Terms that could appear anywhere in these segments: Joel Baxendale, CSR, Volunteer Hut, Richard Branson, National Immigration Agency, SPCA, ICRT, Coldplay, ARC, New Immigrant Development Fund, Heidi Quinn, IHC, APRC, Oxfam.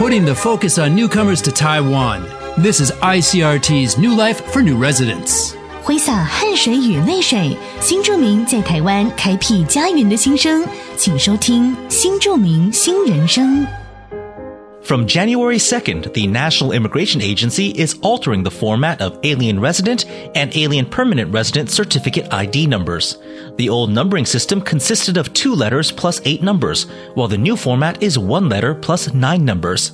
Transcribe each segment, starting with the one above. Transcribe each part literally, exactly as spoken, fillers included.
putting the focus on newcomers to Taiwan. This is I C R T's New Life for New Residents. 回想汗水与泪水，新住民在台湾开辟家园的心声，请收听《新住民新人生》。 From January second, the National Immigration Agency is altering the format of alien resident and alien permanent resident certificate I D numbers. The old numbering system consisted of two letters plus eight numbers, while the new format is one letter plus nine numbers.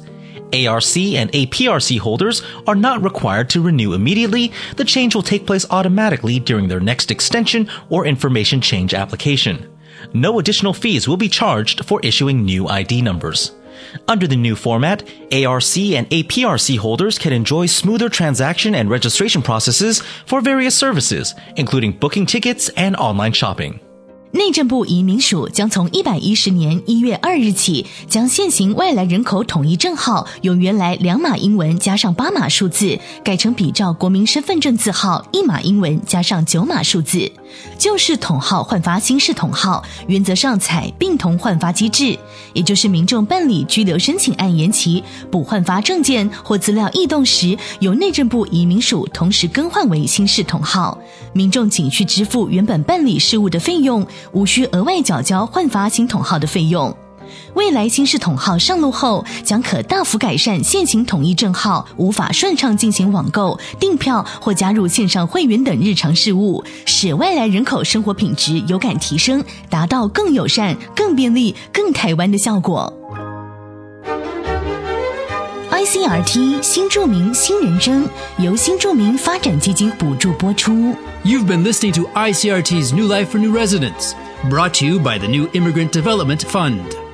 A R C and A P R C holders are not required to renew immediately. The change will take place automatically during their next extension or information change application. No additional fees will be charged for issuing new I D numbers. Under the new format, A R C and A P R C holders can enjoy smoother transaction and registration processes for various services, including booking tickets and online shopping. 内政部移民署将从一百一十年一月二日起，将现行外来人口统一证号用原来两码英文加上八码数字，改成比照国民身份证字号一码英文加上九码数字。旧式统号换发新式统号，原则上采并同换发机制，也就是民众办理居留申请案延期，不换发证件或资料异动时，由内政部移民署同时更换为新式统号，民众仅需支付原本办理事务的费用。 无需额外缴交换发新统号的费用。未来新式统号上路后，将可大幅改善现行统一证号无法顺畅进行网购、订票或加入线上会员等日常事务，使外来人口生活品质有感提升，达到更友善、更便利、更台湾的效果。 I C R T 新住民新人生由新住民发展基金补助播出。 You've been listening to I C R T's New Life for New Residents, brought to you by the New Immigrant Development Fund.